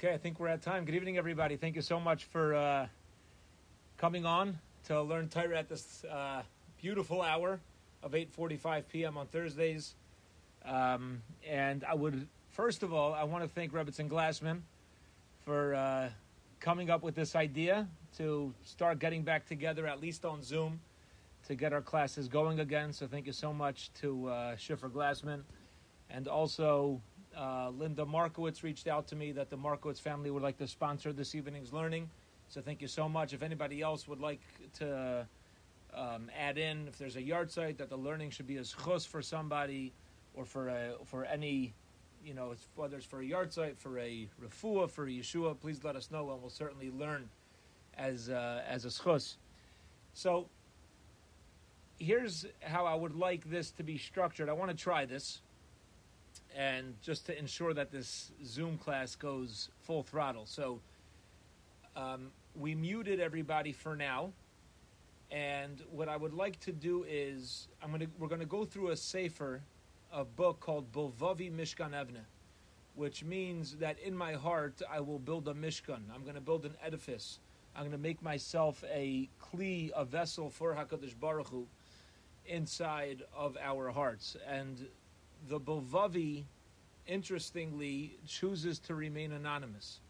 Okay, I think we're at time. Good evening, everybody. Thank you so much for coming on to learn Torah at this beautiful hour of 8:45 p.m. on Thursdays. And I would, first of all, I want to thank Rebbetzin Glassman for coming up with this idea to start getting back together, at least on Zoom, to get our classes going again. So thank you so much to Schiffer Glassman. And also, Linda Markowitz reached out to me that the Markowitz family would like to sponsor this evening's learning. So thank you so much. If anybody else would like to add in, if there's a yard site that the learning should be a schus for somebody, or for any, you know, whether it's for a yard site, for a refuah, for a yeshua, please let us know, and we'll certainly learn as a schus. So here's how I would like this to be structured. I want to try this, and just to ensure that this Zoom class goes full throttle. So we muted everybody for now, and what I would like to do is we're going to go through a sefer, a book called Bilvavi Mishkan Evneh, which means that in my heart I will build a mishkan. I'm going to build an edifice. I'm going to make myself a kli, a vessel for HaKadosh Baruch Hu inside of our hearts. And the Bilvavi, interestingly, chooses to remain anonymous.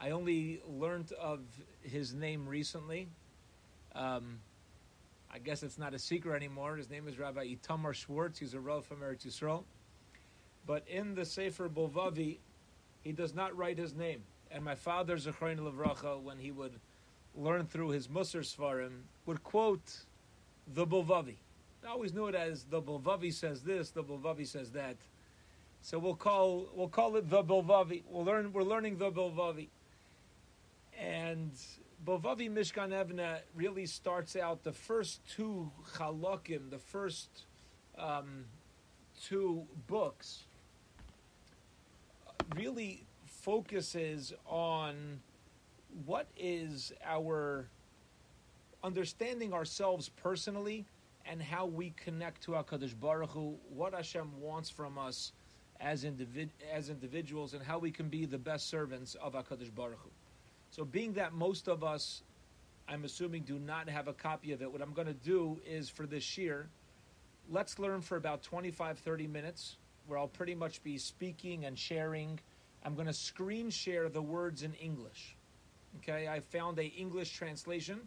I only learned of his name recently. I guess it's not a secret anymore. His name is Rabbi Itamar Schwartz. He's a Rav from Eretz Yisrael. But in the Sefer Bilvavi, he does not write his name. And my father, Zichrono Livracha, when he would learn through his Musar Svarim, would quote the Bilvavi. I always knew it as the Bilvavi says this, the Bilvavi says that. So we'll call it the Bilvavi. We're learning the Bilvavi. And Bilvavi Mishkan Evneh really starts out the first two halakim, the first two books, really focuses on what is our understanding ourselves personally, and how we connect to HaKadosh Baruch Hu, what Hashem wants from us as individuals, and how we can be the best servants of HaKadosh Baruch Hu. So being that most of us, I'm assuming, do not have a copy of it, what I'm going to do is, for this year, let's learn for about 25, 30 minutes, where I'll pretty much be speaking and sharing. I'm going to screen share the words in English. Okay, I found an English translation.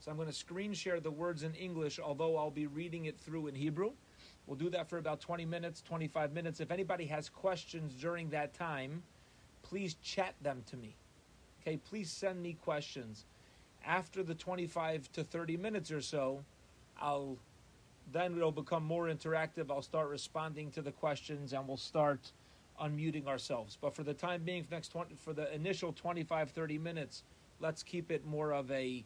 So I'm going to screen share the words in English, although I'll be reading it through in Hebrew. We'll do that for about 20 minutes, 25 minutes. If anybody has questions during that time, please chat them to me. Okay, please send me questions. After the 25 to 30 minutes or so, it'll become more interactive. I'll start responding to the questions, and we'll start unmuting ourselves. But for the time being, for the initial 25, 30 minutes, let's keep it more of a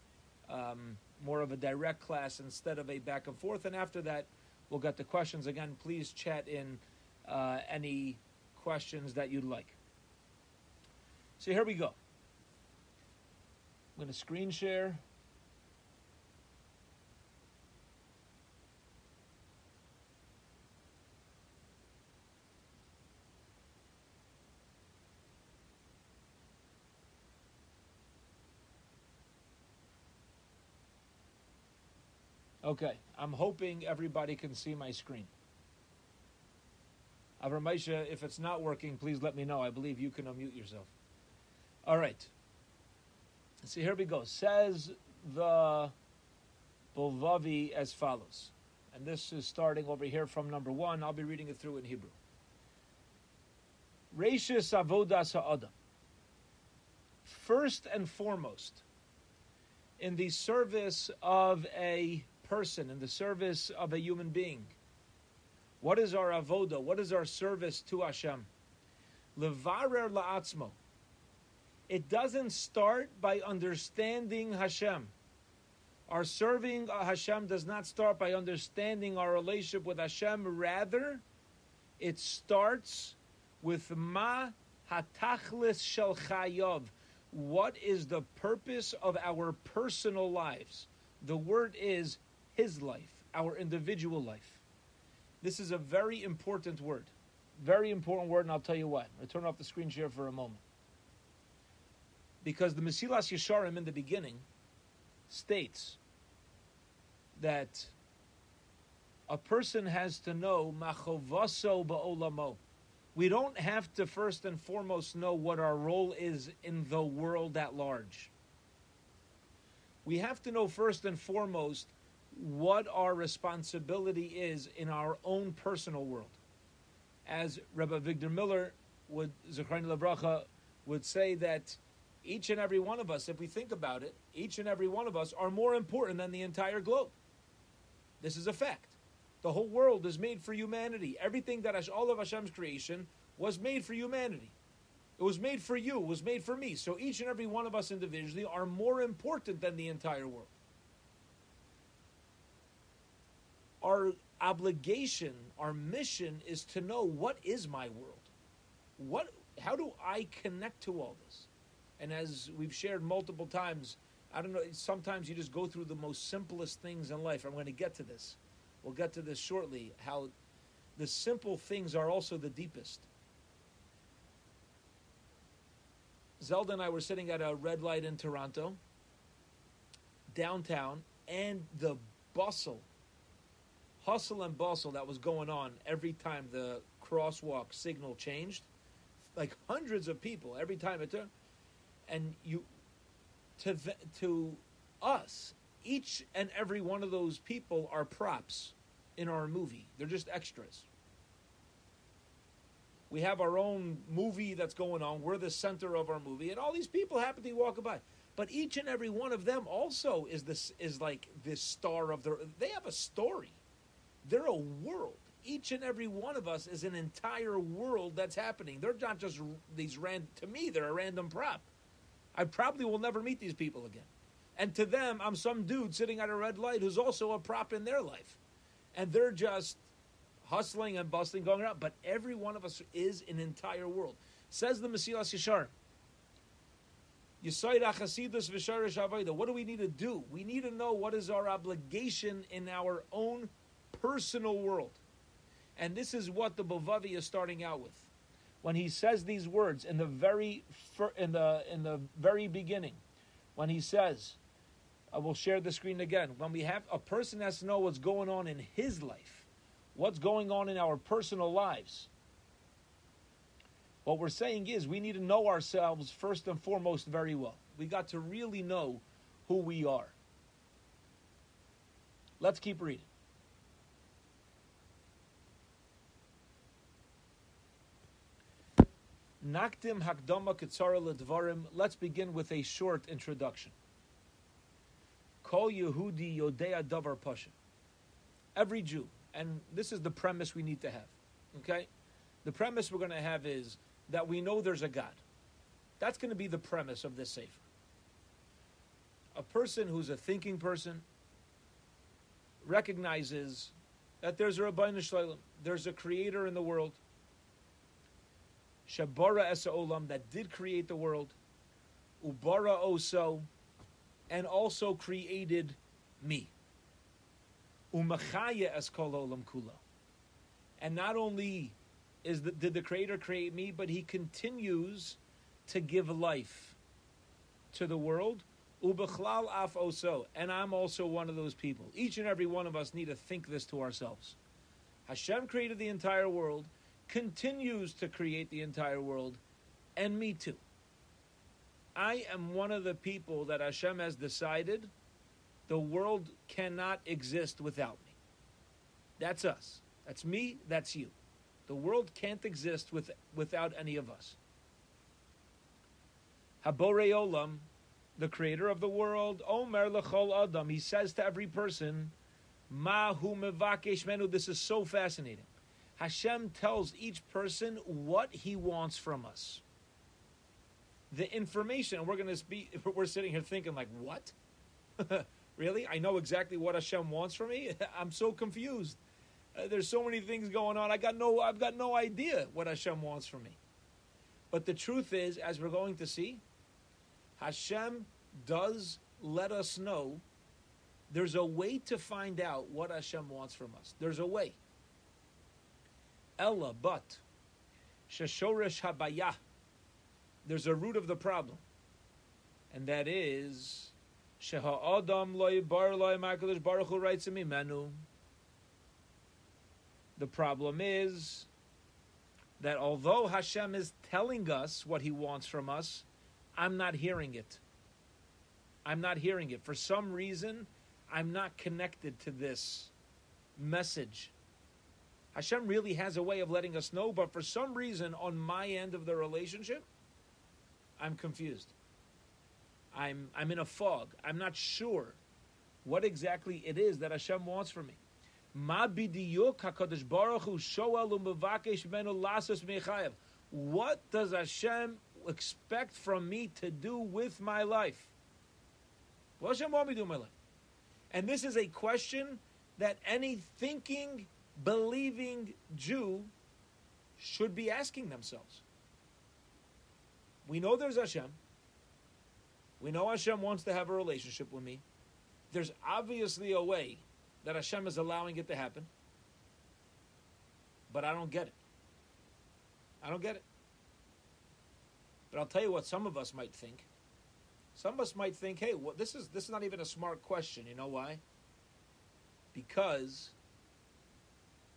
direct class instead of a back and forth. And after that, we'll get the questions. Again, please chat in any questions that you'd like. So here we go. I'm going to screen share. Okay, I'm hoping everybody can see my screen. Avramesha, if it's not working, please let me know. I believe you can unmute yourself. All right. So here we go. Says the Bilvavi as follows. And this is starting over here from number 1. I'll be reading it through in Hebrew. Reishis avodas ha'adam. First and foremost, in the service of a person, in the service of a human being, what is our avoda? What is our service to Hashem? Levarer la'atzmo. It doesn't start by understanding Hashem. Our serving Hashem does not start by understanding our relationship with Hashem. Rather, it starts with ma hatachlis shel chayav. What is the purpose of our personal lives? The word is his life, our individual life. This is a very important word, and I'll tell you why. I'll turn off the screen share for a moment. because the Mesilas Yesharim in the beginning states that a person has to know machovaso ba'olamo. We don't have to first and foremost know what our role is in the world at large. We have to know first and foremost what our responsibility is in our own personal world. As Rebbe Vigder Miller, Zichrono Livracha, would say that each and every one of us, if we think about it, each and every one of us are more important than the entire globe. This is a fact. The whole world is made for humanity. Everything that all of Hashem's creation was made for humanity. It was made for you. It was made for me. So each and every one of us individually are more important than the entire world. Our obligation, our mission is to know what is my world. How do I connect to all this? And as we've shared multiple times, I don't know, sometimes you just go through the most simplest things in life. I'm going to get to this. We'll get to this shortly, how the simple things are also the deepest. Zelda and I were sitting at a red light in Toronto, downtown, and the hustle and bustle that was going on every time the crosswalk signal changed, like hundreds of people every time it turned. And to us, each and every one of those people are props in our movie. They're just extras. We have our own movie that's going on. We're the center of our movie, and all these people happen to be walking by. But each and every one of them also is like this star of their. They have a story. They're a world. Each and every one of us is an entire world that's happening. They're not just these random. To me, they're a random prop. I probably will never meet these people again. And to them, I'm some dude sitting at a red light who's also a prop in their life. And they're just hustling and bustling, going around. But every one of us is an entire world. Says the Mesilas Yesharim. What do we need to do? We need to know what is our obligation in our own personal world. And this is what the Bilvavi is starting out with. When he says these words in the very beginning, when he says, I will share the screen again, when we have a person has to know what's going on in his life, what's going on in our personal lives. What we're saying is we need to know ourselves first and foremost very well. We got to really know who we are. Let's keep reading. Naktim hakdama ketzara ledvarim. Let's begin with a short introduction. Kol Yehudi yodea davar pasha. Every Jew, and this is the premise we need to have. Okay, the premise we're going to have is that we know there's a God. That's going to be the premise of this sefer. A person who's a thinking person recognizes that there's a Rabbeinu Shlomo, there's a Creator in the world. Shabara Esa Olam, that did create the world, Ubara Oso, and also created me. Umachaya Es Kol Olam Kula. And not only did the Creator create me, but He continues to give life to the world. Ubechlal Af Oso, and I'm also one of those people. Each and every one of us need to think this to ourselves. Hashem created the entire world, continues to create the entire world, and me too. I am one of the people that Hashem has decided the world cannot exist without me. That's us. That's me. That's you. The world can't exist without any of us. Habore Olam, the Creator of the world, Omer Lechol Adam, He says to every person, Mahu Mevakesh Menu. This is so fascinating. Hashem tells each person what He wants from us. The information, we're sitting here thinking like, what? Really? I know exactly what Hashem wants from me? I'm so confused. There's so many things going on. I've got no idea what Hashem wants from me. But the truth is, as we're going to see, Hashem does let us know there's a way to find out what Hashem wants from us. There's a way. Ella, but sheshoresh habayah. There's a root of the problem. and that is Sheha'adam lo yibar lo yimakadosh baruch hu writes him imenu. The problem is that although Hashem is telling us what He wants from us, I'm not hearing it. I'm not hearing it. For some reason, I'm not connected to this message. Hashem really has a way of letting us know, but for some reason, on my end of the relationship, I'm confused. I'm in a fog. I'm not sure what exactly it is that Hashem wants from me. What does Hashem expect from me to do with my life? What does Hashem want me to do with my life? And this is a question that any thinking, believing Jew should be asking themselves. We know there's Hashem. We know Hashem wants to have a relationship with me. There's obviously a way that Hashem is allowing it to happen, but I don't get it. I don't get it. But I'll tell you what some of us might think. Some of us might think, hey, well, this is not even a smart question. You know why? Because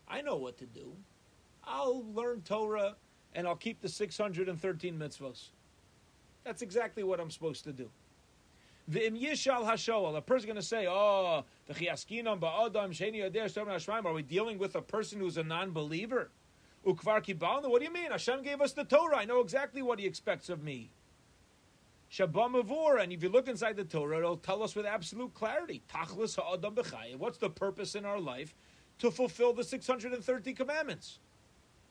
I know what to do. I'll learn Torah and I'll keep the 613 mitzvos. That's exactly what I'm supposed to do. V'im yishal hashoel. A person's going to say, oh, v'chiaskinam ba'adam sheni yodeh sh'tom ha'shmaim. Are we dealing with a person who's a non-believer? Ukvar kibalnu. What do you mean? Hashem gave us the Torah. I know exactly what He expects of me. Shabam avur. And if you look inside the Torah, it'll tell us with absolute clarity. Tachlis ha'adam b'chayim. What's the purpose in our life? To fulfill the 630 commandments.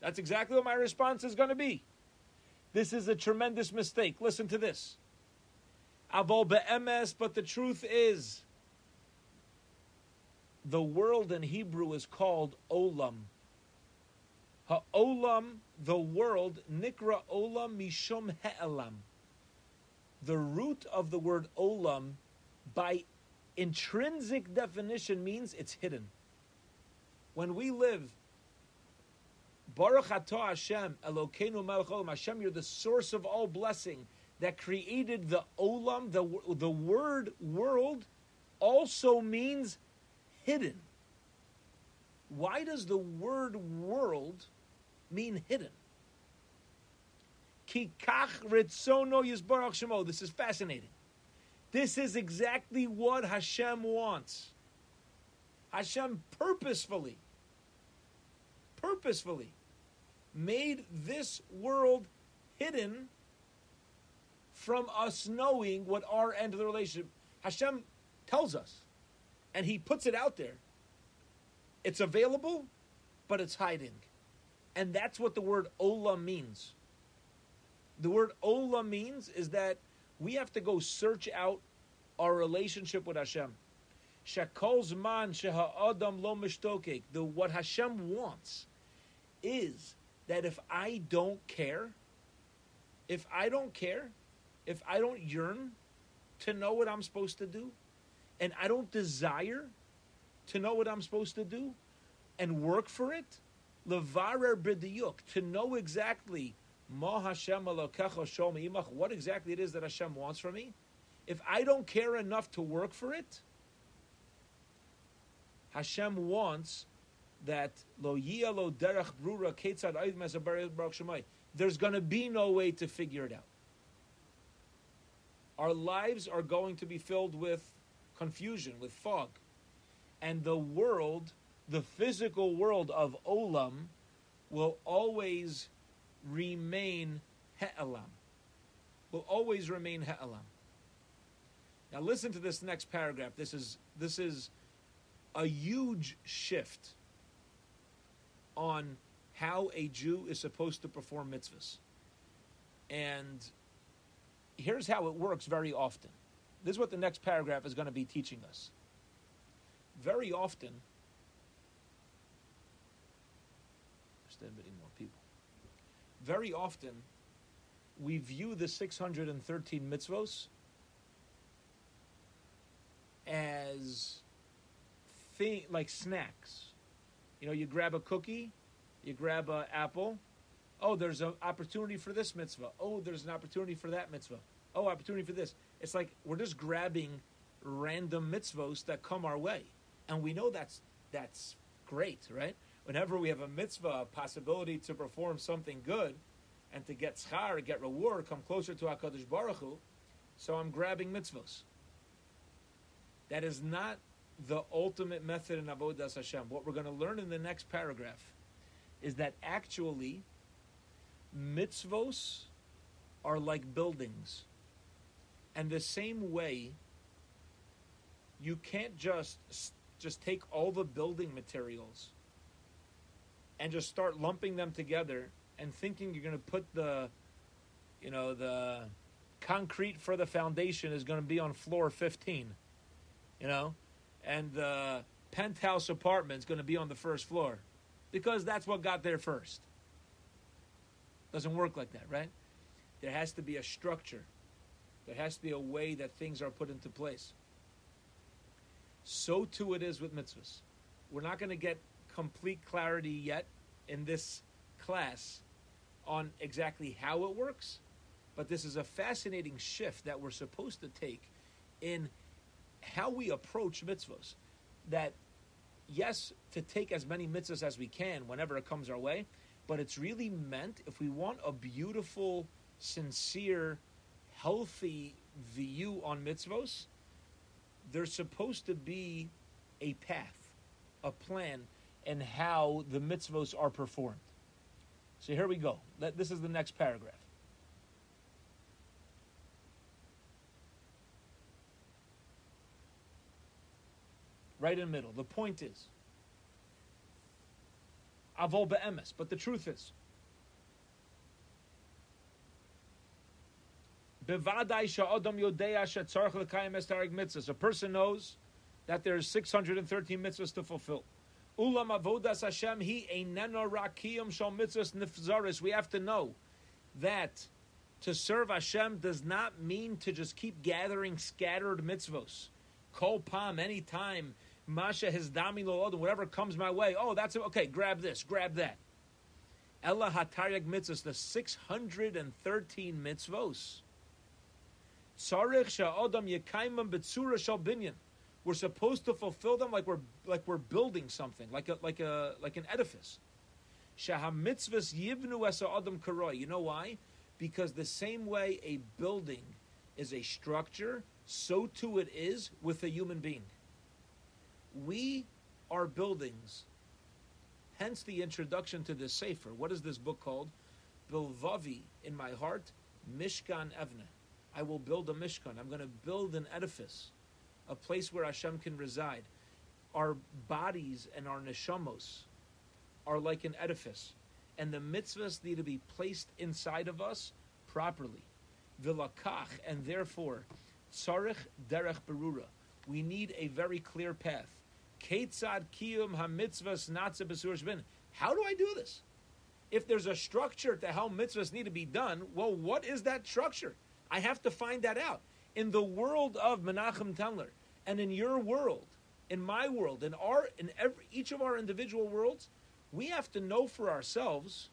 That's exactly what my response is going to be. This is a tremendous mistake. Listen to this. Avol be'emes, but the truth is, the world in Hebrew is called olam. Ha'olam, the world, nikra olam mishum he'elam. The root of the word olam, by intrinsic definition, means it's hidden. When we live, Baruch atah Hashem, Elokeinu melech olam, Hashem, You're the source of all blessing, that created the olam, the word world, also means hidden. Why does the word world mean hidden? Ki kach ritzono yisbarach shemo. This is fascinating. This is exactly what Hashem wants. Hashem purposefully made this world hidden from us knowing what our end of the relationship. Hashem tells us, and He puts it out there. It's available, but it's hiding. And that's what the word olam means. The word olam means is that we have to go search out our relationship with Hashem. Shekol zman sheha'adam lo mishtokek. What Hashem wants is that if I don't care, if I don't yearn to know what I'm supposed to do, and I don't desire to know what I'm supposed to do and work for it, levarer b'diyuk, to know exactly ma Hashem elokecha shomei imach, what exactly it is that Hashem wants from me, if I don't care enough to work for it, Hashem wants that lo yia lo derech brura ketzad ayid mesaber baruch shemai. There's going to be no way to figure it out. Our lives are going to be filled with confusion, with fog. And the world, the physical world of olam, will always remain he'elam. Will always remain he'elam. Now listen to this next paragraph. This is a huge shift on how a Jew is supposed to perform mitzvahs. And here's how it works very often. This is what the next paragraph is going to be teaching us. Very often, we view the 613 mitzvos as thing, like snacks. You know, you grab a cookie, you grab an apple. Oh, there's an opportunity for this mitzvah. Oh, there's an opportunity for that mitzvah. Oh, opportunity for this. It's like we're just grabbing random mitzvos that come our way. And we know that's great, right? Whenever we have a mitzvah, a possibility to perform something good and to get schar, get reward, come closer to HaKadosh Baruch Hu, so I'm grabbing mitzvos. That is not the ultimate method in Avodas Hashem. What we're going to learn in the next paragraph is that actually mitzvos are like buildings. And the same way, you can't just take all the building materials and just start lumping them together and thinking you're going to put the concrete for the foundation is going to be on floor 15, and the penthouse apartment is going to be on the first floor because that's what got there first. Doesn't work like that, right? There has to be a structure. There has to be a way that things are put into place. So too it is with mitzvahs. We're not going to get complete clarity yet in this class on exactly how it works, but this is a fascinating shift that we're supposed to take in how we approach mitzvahs. That, yes, to take as many mitzvahs as we can whenever it comes our way, but it's really meant, if we want a beautiful, sincere, healthy view on mitzvahs, there's supposed to be a path, a plan, and how the mitzvahs are performed. So here we go. This is the next paragraph. Right in the middle. The point is, Avol be'emes, but the truth is, a person knows that there's 613 mitzvahs to fulfill. We have to know that to serve Hashem does not mean to just keep gathering scattered mitzvos. Kol pam, any time, masha hizdami lo odom, whatever comes my way. Oh, that's okay. Grab this, grab that. Ella hatareg mitzvos, the 613 mitzvos. We're supposed to fulfill them like we're building something, like an edifice. You know why? Because the same way a building is a structure, so too it is with a human being. We are buildings. Hence the introduction to this sefer. What is this book called? Bilvavi, in my heart, Mishkan Evneh. I will build a mishkan. I'm going to build an edifice, a place where Hashem can reside. Our bodies and our neshamos are like an edifice, and the mitzvahs need to be placed inside of us properly. Vilakach, and therefore, tzarich derech berura. We need a very clear path. Ketzad kiyum hamitzvahs natze b'surah shebin. How do I do this? If there's a structure to how mitzvahs need to be done, well, what is that structure? I have to find that out. In the world of Menachem Tendler, and in your world, in my world, in each of our individual worlds, we have to know for ourselves,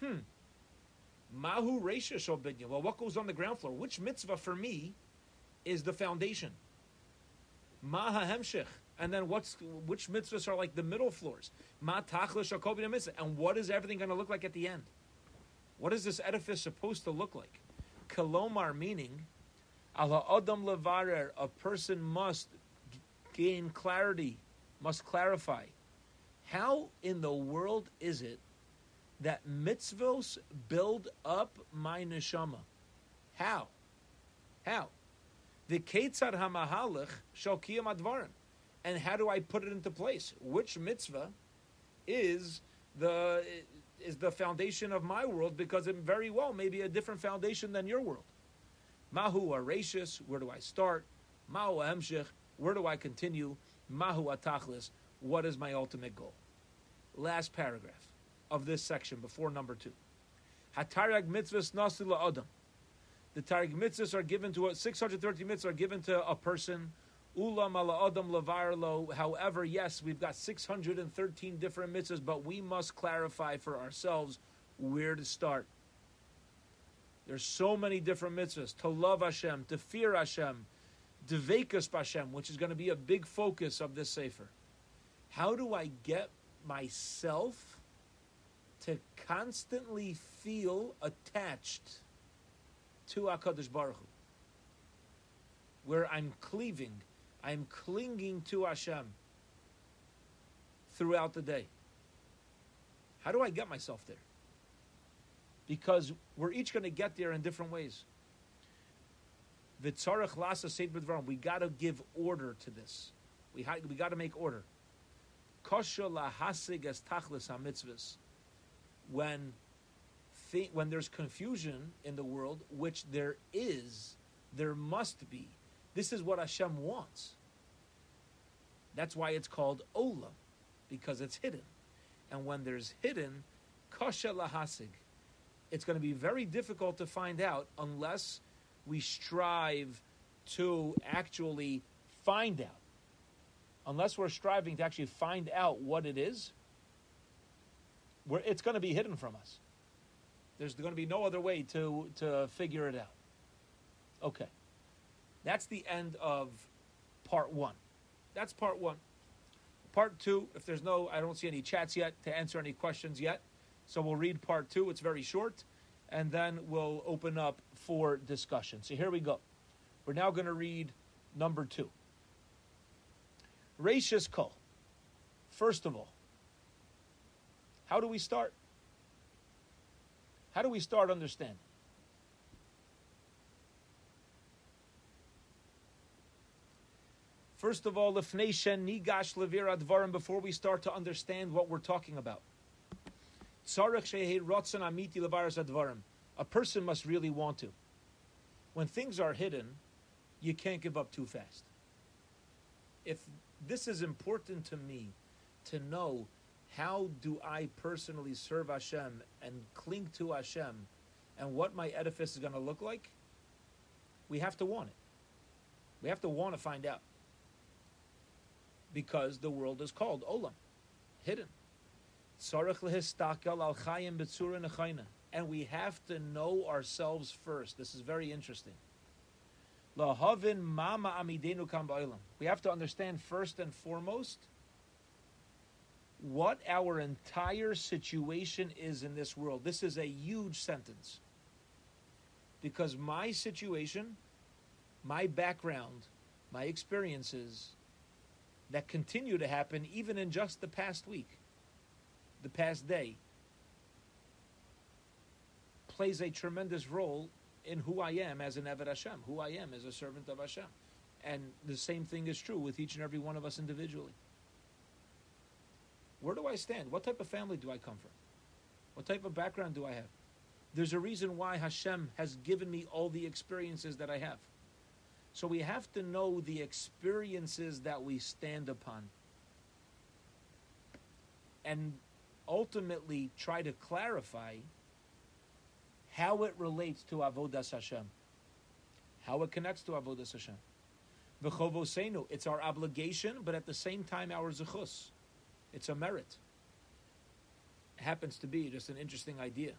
Mahu Reisha Shobidya, well, what goes on the ground floor? Which mitzvah for me is the foundation? Maha Hemshech, and then which mitzvahs are like the middle floors? Ma Tachlish Shakobina Mitzvah, and what is everything going to look like at the end? What is this edifice supposed to look like? Kalomar, meaning, ala adam levarer, a person must gain clarity, must clarify. How in the world is it that mitzvos build up my neshama? How? The ketzad hamahalach shel kiyam advarim. And how do I put it into place? Which mitzvah is the foundation of my world, because it very well may be a different foundation than your world. Mahu Arashis, where do I start? Mahu Hemshech, where do I continue? Mahu Atachlis, what is my ultimate goal? Last paragraph of this section before number 2. Hatarag mitzvahs nasu la'adam. The tarag mitzvahs are given to 630 mitzvahs are given to a person. Ulam ala adam levarlo. However, yes, we've got 613 different mitzvahs, but we must clarify for ourselves where to start. There's so many different mitzvahs, to love Hashem, to fear Hashem, Dveikus b'Hashem, which is going to be a big focus of this Sefer. How do I get myself to constantly feel attached to HaKadosh Baruch Hu? Where I'm cleaving, I'm clinging to Hashem throughout the day. How do I get myself there? Because we're each going to get there in different ways. V'tzarech lasa seit b'dvarim. We got to give order to this. We got to make order. Kosher lahasig es tachlis hamitzvahs. When there's confusion in the world, which there is, there must be. This is what Hashem wants. That's why it's called Olam, because it's hidden. And when there's hidden, Kosher lahasig. It's going to be very difficult to find out unless we strive to actually find out. Unless we're striving to actually find out what it is, it's going to be hidden from us. There's going to be no other way to figure it out. Okay. That's the end of part one. That's part one. Part two, if there's no, I don't see any chats yet to answer any questions yet. So we'll read part two. It's very short. And then we'll open up for discussion. So here we go. We're now going to read number two. Reishis Kol. First of all, how do we start? How do we start understanding? First of all, Lifnei Shen Nigash Levir Advarim, before we start to understand what we're talking about. A person must really want to. When things are hidden, you can't give up too fast. If this is important to me, to know how do I personally serve Hashem and cling to Hashem and what my edifice is going to look like, we have to want it. We have to want to find out. Because the world is called Olam, hidden. And we have to know ourselves first. This is very interesting. We have to understand first and foremost what our entire situation is in this world. This is a huge sentence. Because my situation, my background, my experiences that continue to happen even in just the past week, the past day, plays a tremendous role in who I am as an Eved Hashem, who I am as a servant of Hashem. And the same thing is true with each and every one of us individually. Where do I stand? What type of family do I come from? What type of background do I have? There's a reason why Hashem has given me all the experiences that I have. So we have to know the experiences that we stand upon. And ultimately try to clarify how it relates to Avodas Hashem, how it connects to Avodas Hashem. V'chovosenu, it's our obligation, but at the same time our zechus. It's a merit. It happens to be just an interesting idea.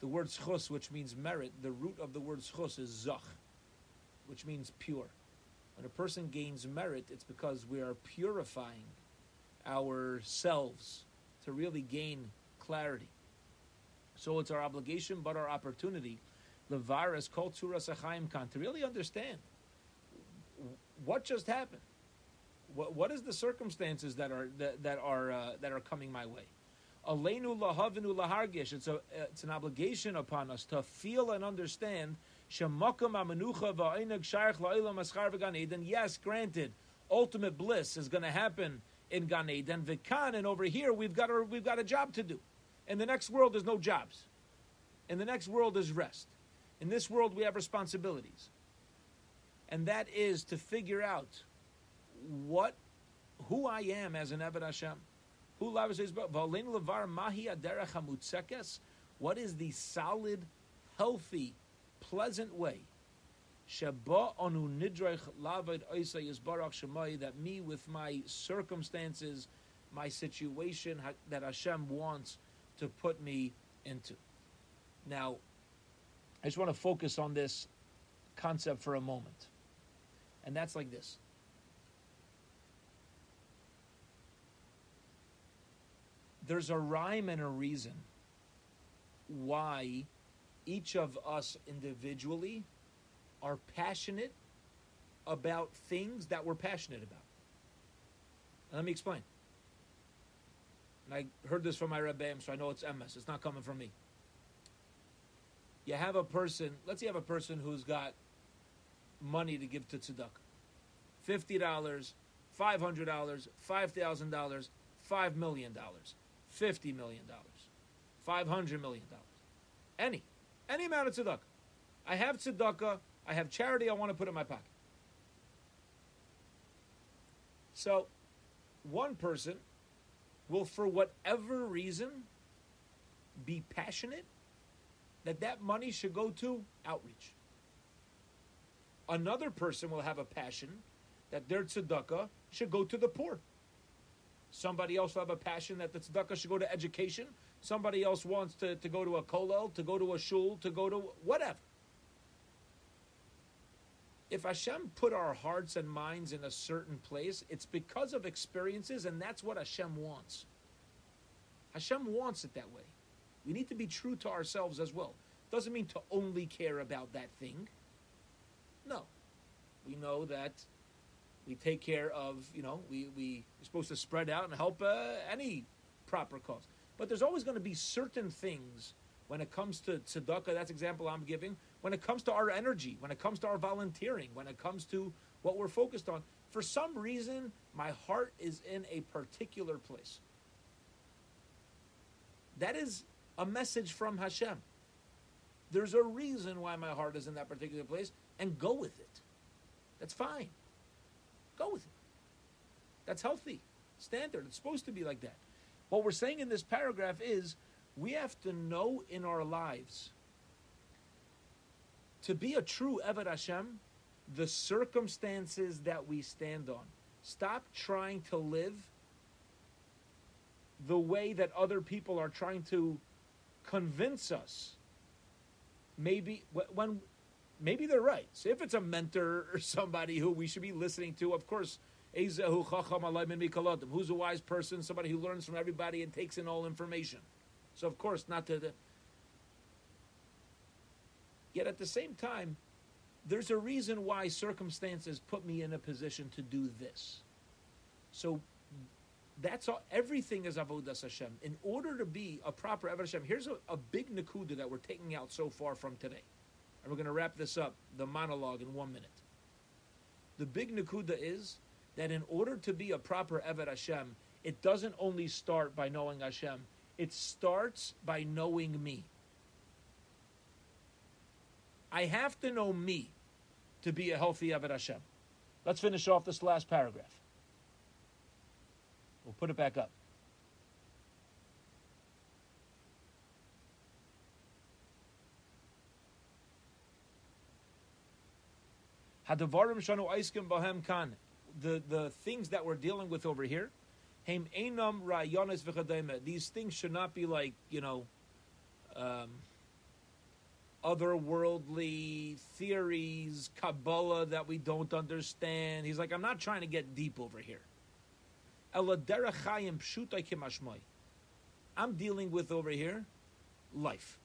The word zechus, which means merit, the root of the word zechus is zach, which means pure. When a person gains merit, it's because we are purifying ourselves to really gain clarity. So it's our obligation, but our opportunity, levaras kol tzuras hachaim kan, to really understand what just happened. What is the circumstances that are coming my way? Aleinu lahavinu lahargish. It's an obligation upon us to feel and understand. Shemakom ha'menucha va'oineg shaych la'olam haschar v'gan eden. Yes, granted, ultimate bliss is going to happen in Gan Eden, Vikan, and over here we've got a job to do. In the next world, there's no jobs. In the next world, there's rest. In this world, we have responsibilities, and that is to figure out who I am as an Eved Hashem. What is the solid, healthy, pleasant way? That me, with my circumstances, my situation that Hashem wants to put me into. Now, I just want to focus on this concept for a moment. And that's like this. There's a rhyme and a reason why each of us individually are passionate about things that we're passionate about. And let me explain. And I heard this from my Rebbeim, so I know it's MS. It's not coming from me. You have a person, let's say you have a person who's got money to give to tzedakah. $50, $500, $5,000, $5 million, $50 million, $500 million. Any amount of tzedakah. I have tzedakah. I have charity I want to put in my pocket. So one person will, for whatever reason, be passionate that that money should go to outreach. Another person will have a passion that their tzedakah should go to the poor. Somebody else will have a passion that the tzedakah should go to education. Somebody else wants to go to a kollel, to go to a shul, to go to whatever. If Hashem put our hearts and minds in a certain place, it's because of experiences, and that's what Hashem wants. Hashem wants it that way. We need to be true to ourselves as well. Doesn't mean to only care about that thing. No. We know that we take care of, we're supposed to spread out and help any proper cause. But there's always going to be certain things when it comes to tzedakah, that's the example I'm giving, when it comes to our energy, when it comes to our volunteering, when it comes to what we're focused on. For some reason, my heart is in a particular place. That is a message from Hashem. There's a reason why my heart is in that particular place, and go with it. That's fine. Go with it. That's healthy. Standard. It's supposed to be like that. What we're saying in this paragraph is we have to know in our lives to be a true Eved Hashem, the circumstances that we stand on. Stop trying to live the way that other people are trying to convince us. Maybe they're right. So if it's a mentor or somebody who we should be listening to, of course, who's a wise person, somebody who learns from everybody and takes in all information. So of course, not to... Yet at the same time, there's a reason why circumstances put me in a position to do this. So that's all. Everything is Avodas Hashem. In order to be a proper Avodas Hashem, here's a big nakuda that we're taking out so far from today. And we're going to wrap this up, the monologue, in 1 minute. The big nakuda is that in order to be a proper Eved Hashem, it doesn't only start by knowing Hashem. It starts by knowing me. I have to know me to be a healthy Eved Hashem. Let's finish off this last paragraph. We'll put it back up. The things that we're dealing with over here, these things should not be like, otherworldly theories, Kabbalah that we don't understand. He's like, I'm not trying to get deep over here. I'm dealing with over here life.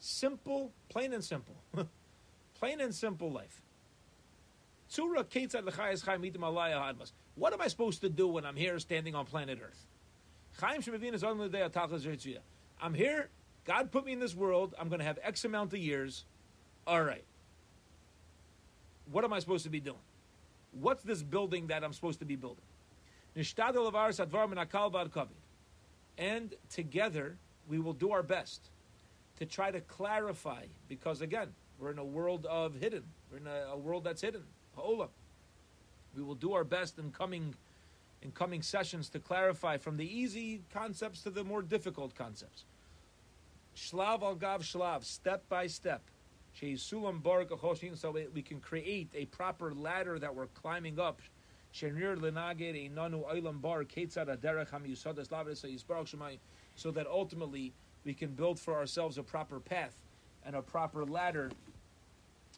Simple, plain and simple. Plain and simple life. What am I supposed to do when I'm here standing on planet Earth? I'm here. God put me in this world. I'm going to have X amount of years. All right. What am I supposed to be doing? What's this building that I'm supposed to be building? And together, we will do our best to try to clarify. Because again, we're in a world of hidden. We're in a world that's hidden. We will do our best in coming sessions to clarify from the easy concepts to the more difficult concepts. Shlav al gav shlav, step by step. So we can create a proper ladder that we're climbing up. So that ultimately we can build for ourselves a proper path and a proper ladder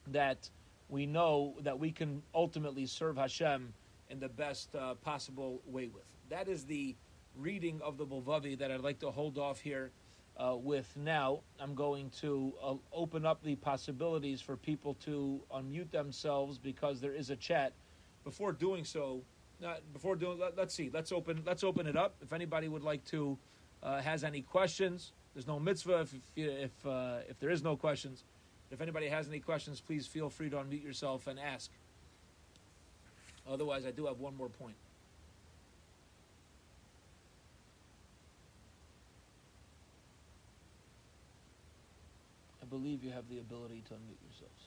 that we know that we can ultimately serve Hashem in the best possible way with. That is the reading of the Bilvavi that I'd like to hold off here with now. I'm going to open up the possibilities for people to unmute themselves because there is a chat. Before doing so, let's open it up. If anybody would like to, has any questions, there's no mitzvah if there is no questions. If anybody has any questions, please feel free to unmute yourself and ask. Otherwise, I do have one more point. I believe you have the ability to unmute yourselves.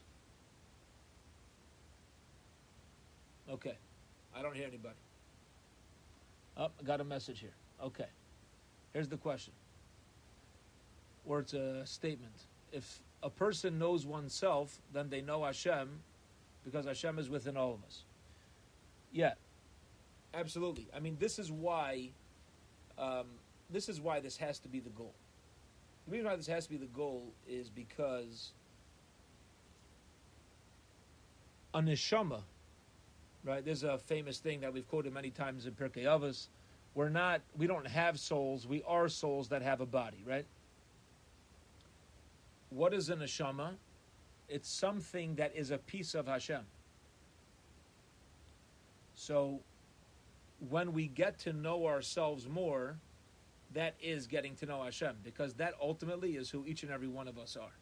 Okay. I don't hear anybody. Oh, I got a message here. Okay. Here's the question. Or it's a statement. If a person knows oneself, then they know Hashem, because Hashem is within all of us. Yeah, absolutely. I mean, this is why this has to be the goal. The reason why this has to be the goal is because a neshama, right? There's a famous thing that we've quoted many times in Pirkei Avos. We don't have souls. We are souls that have a body, right? What is a neshama? It's something that is a piece of Hashem. So when we get to know ourselves more, that is getting to know Hashem, because that ultimately is who each and every one of us are.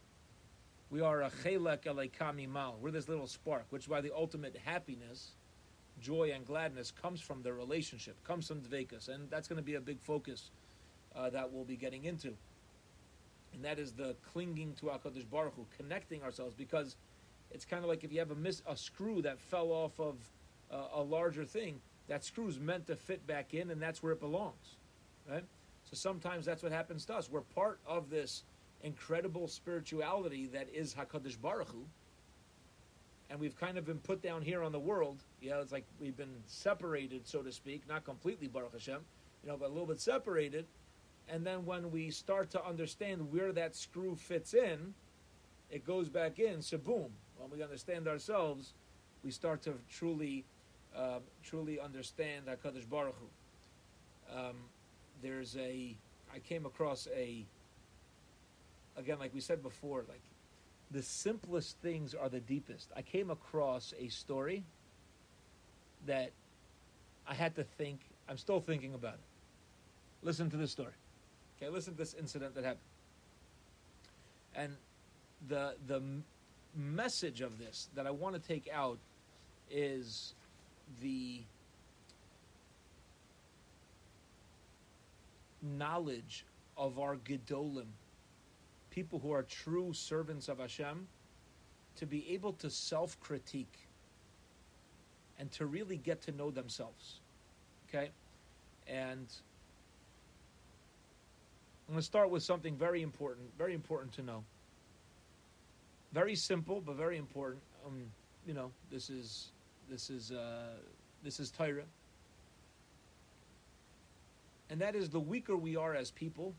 We are a chelek elekami mal. We're this little spark, which is why the ultimate happiness, joy, and gladness comes from the relationship, comes from dvekas, and that's going to be a big focus that we'll be getting into. And that is the clinging to HaKadosh Baruch Hu, connecting ourselves, because it's kind of like if you have a screw that fell off of a larger thing, that screw's meant to fit back in, and that's where it belongs, right? So sometimes that's what happens to us. We're part of this incredible spirituality that is HaKadosh Baruch Hu, and we've kind of been put down here on the world. You know, it's like we've been separated, so to speak, not completely, Baruch Hashem, you know, but a little bit separated. And then when we start to understand where that screw fits in, it goes back in, so boom. When we understand ourselves, we start to truly understand HaKadosh Baruch Hu. I came across again, like we said before, like the simplest things are the deepest. I came across a story that I had to think, I'm still thinking about it. Listen to this story. Okay, listen to this incident that happened. And the message of this that I want to take out is the knowledge of our Gedolim, people who are true servants of Hashem, to be able to self-critique and to really get to know themselves. Okay? And I'm going to start with something very important to know. Very simple, but very important. You know, this is Torah, and that is the weaker we are as people,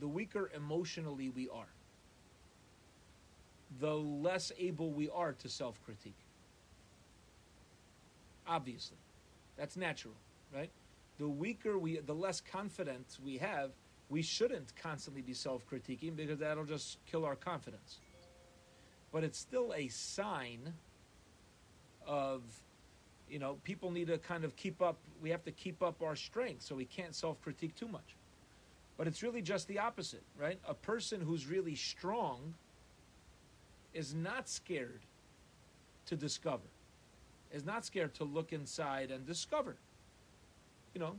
the weaker emotionally we are, the less able we are to self-critique. Obviously, that's natural, right? The weaker the less confidence we have. We shouldn't constantly be self-critiquing, because that'll just kill our confidence. But it's still a sign of, you know, people need to kind of keep up. We have to keep up our strength, so we can't self-critique too much. But it's really just the opposite, right? A person who's really strong is not scared to discover, is not scared to look inside and discover, you know,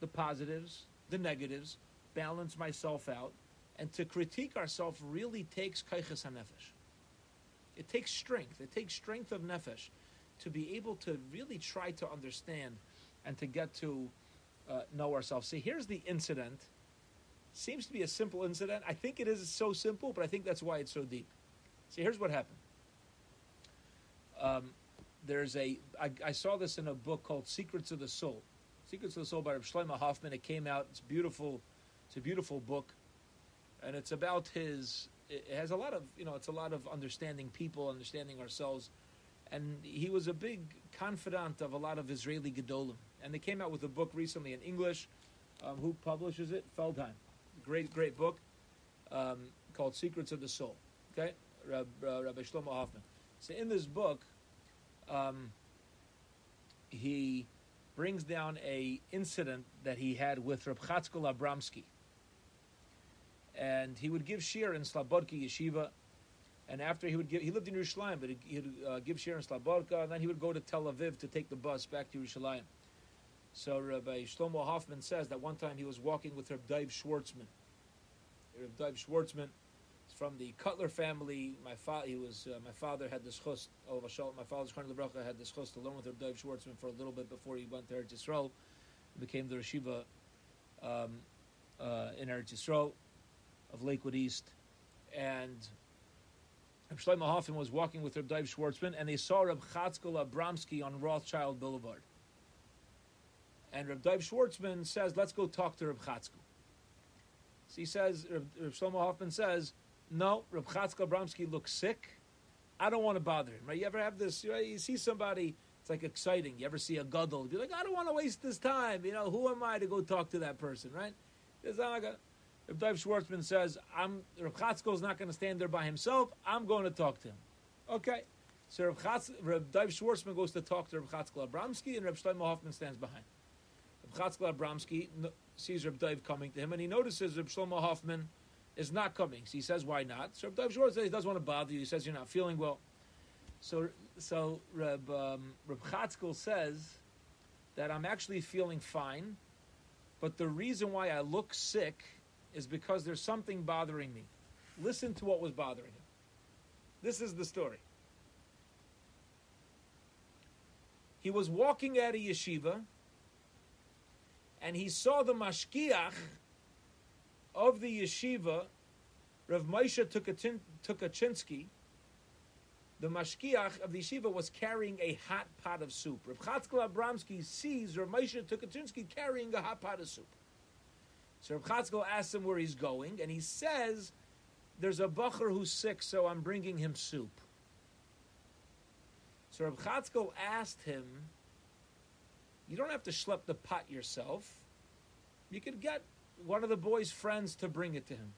the positives, the negatives, balance myself out, and to critique ourselves really takes kaiches hanefesh. It takes strength. It takes strength of nefesh to be able to really try to understand and to get to know ourselves. See, here's the incident. Seems to be a simple incident. I think it is so simple, but I think that's why it's so deep. See, here's what happened. I saw this in a book called Secrets of the Soul. Secrets of the Soul by Rabbi Shlomo Hoffman. It came out. It's beautiful. It's a beautiful book, and it's about his it has a lot of, you know, it's a lot of understanding people, understanding ourselves. And he was a big confidant of a lot of Israeli Gedolim. And they came out with a book recently in English. Who publishes it? Feldheim. Great, great book called Secrets of the Soul. Okay? Rabbi Shlomo Hoffman. So in this book, he brings down a incident that he had with Reb Chatzko Abramsky. And he would give shir in Slabodka yeshiva. And after he would give, he lived in Yerushalayim, but he would give shir in Slabodka, and then he would go to Tel Aviv to take the bus back to Yerushalayim. So Rabbi Shlomo Hoffman says that one time he was walking with Reb Dave Schwartzman. Reb Dave Schwartzman is from the Cutler family. My father had this chus. My father, Zichrono Livracha, had this chus along with Reb Dave Schwartzman for a little bit before he went to Eretz Yisrael, became the Reshiva in Eretz Yisrael of Lakewood East. And Reb Shlomo Hoffman was walking with Reb Dave Schwartzman, and they saw Reb Chatzko Abramsky on Rothschild Boulevard. And Reb Dave Schwartzman says, let's go talk to Reb Chatzko. So he says, Reb Shlomo Hoffman says, no, Reb Chatzko Abramsky looks sick. I don't want to bother him. Right? You ever have this, right? You see somebody, it's like exciting. You ever see a gadol, you're like, I don't want to waste this time. You know, who am I to go talk to that person, right? Reb Dave Schwartzman says, Reb Chatzko's not going to stand there by himself. I'm going to talk to him. Okay. So Reb Dave Schwartzman goes to talk to Reb Chatzko Abramsky, and Reb Shlomo Hoffman stands behind. Reb Chatzko Abramsky sees Reb Dave coming to him, and he notices Reb Shlomo Hoffman is not coming. So he says, why not? So Reb Dave Schwartz says he doesn't want to bother you. He says, you're not feeling well. So Reb Chatzko says that I'm actually feeling fine, but the reason why I look sick is because there's something bothering me. Listen to what was bothering him. This is the story. He was walking at a yeshiva, and he saw the mashkiach of the yeshiva, Rav Moshe Tukachinsky. The mashkiach of the yeshiva was carrying a hot pot of soup. Reb Chatzko Abramsky sees Rav Moshe Tukachinsky carrying a hot pot of soup. So Reb Chatzko asks him where he's going, and he says, there's a bacher who's sick, so I'm bringing him soup. So Reb Chatzko asked him, you don't have to schlep the pot yourself. You could get one of the boy's friends to bring it to him.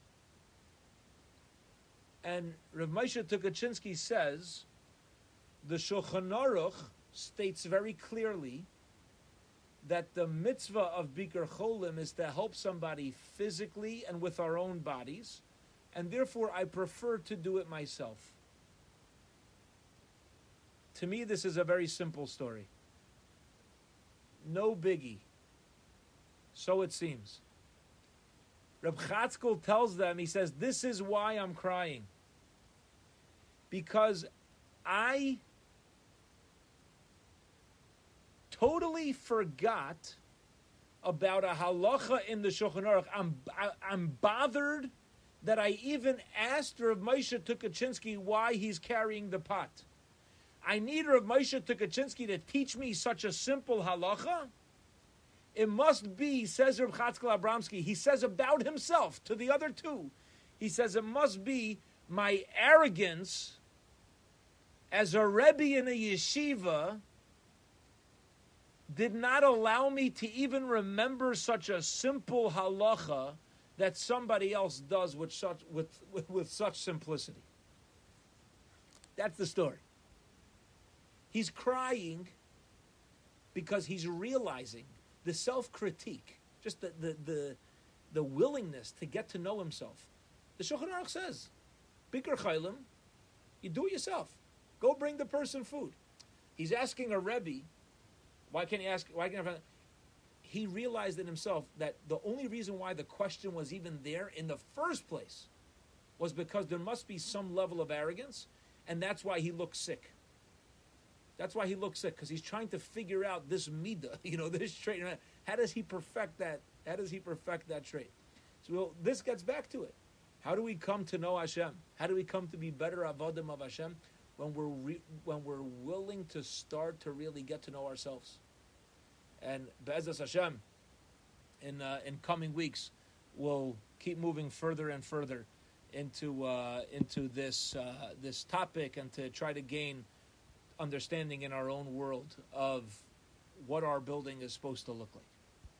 And Rav Moshe Tukachinsky says, the Shulchan Aruch states very clearly that the mitzvah of Bikur Cholim is to help somebody physically and with our own bodies, and therefore I prefer to do it myself. To me, this is a very simple story. No biggie. So it seems. Reb Chatzko tells them, he says, this is why I'm crying. Because I totally forgot about a halacha in the Shulchan Aruch. I'm bothered that I even asked Reb Moshe Tukachinsky why he's carrying the pot. I need Rav Moshe Tukachinsky to teach me such a simple halacha. It must be, says Reb Chatzko Abramsky, he says about himself to the other two, he says it must be my arrogance as a Rebbe in a yeshiva did not allow me to even remember such a simple halacha that somebody else does with such simplicity. That's the story. He's crying because he's realizing the self-critique, just the willingness to get to know himself. The Shulchan Aruch says, Bikur Cholim, you do it yourself. Go bring the person food. He's asking a Rebbe, why can't I? He realized in himself that the only reason why the question was even there in the first place was because there must be some level of arrogance, and that's why he looks sick. That's why he looks sick, because he's trying to figure out this midah, you know, this trait. How does he perfect that? How does he perfect that trait? So this gets back to it. How do we come to know Hashem? How do we come to be better avodim of Hashem? When we're willing to start to really get to know ourselves. And Be'ezras Hashem, in coming weeks, we'll keep moving further and further into this topic and to try to gain understanding in our own world of what our building is supposed to look like.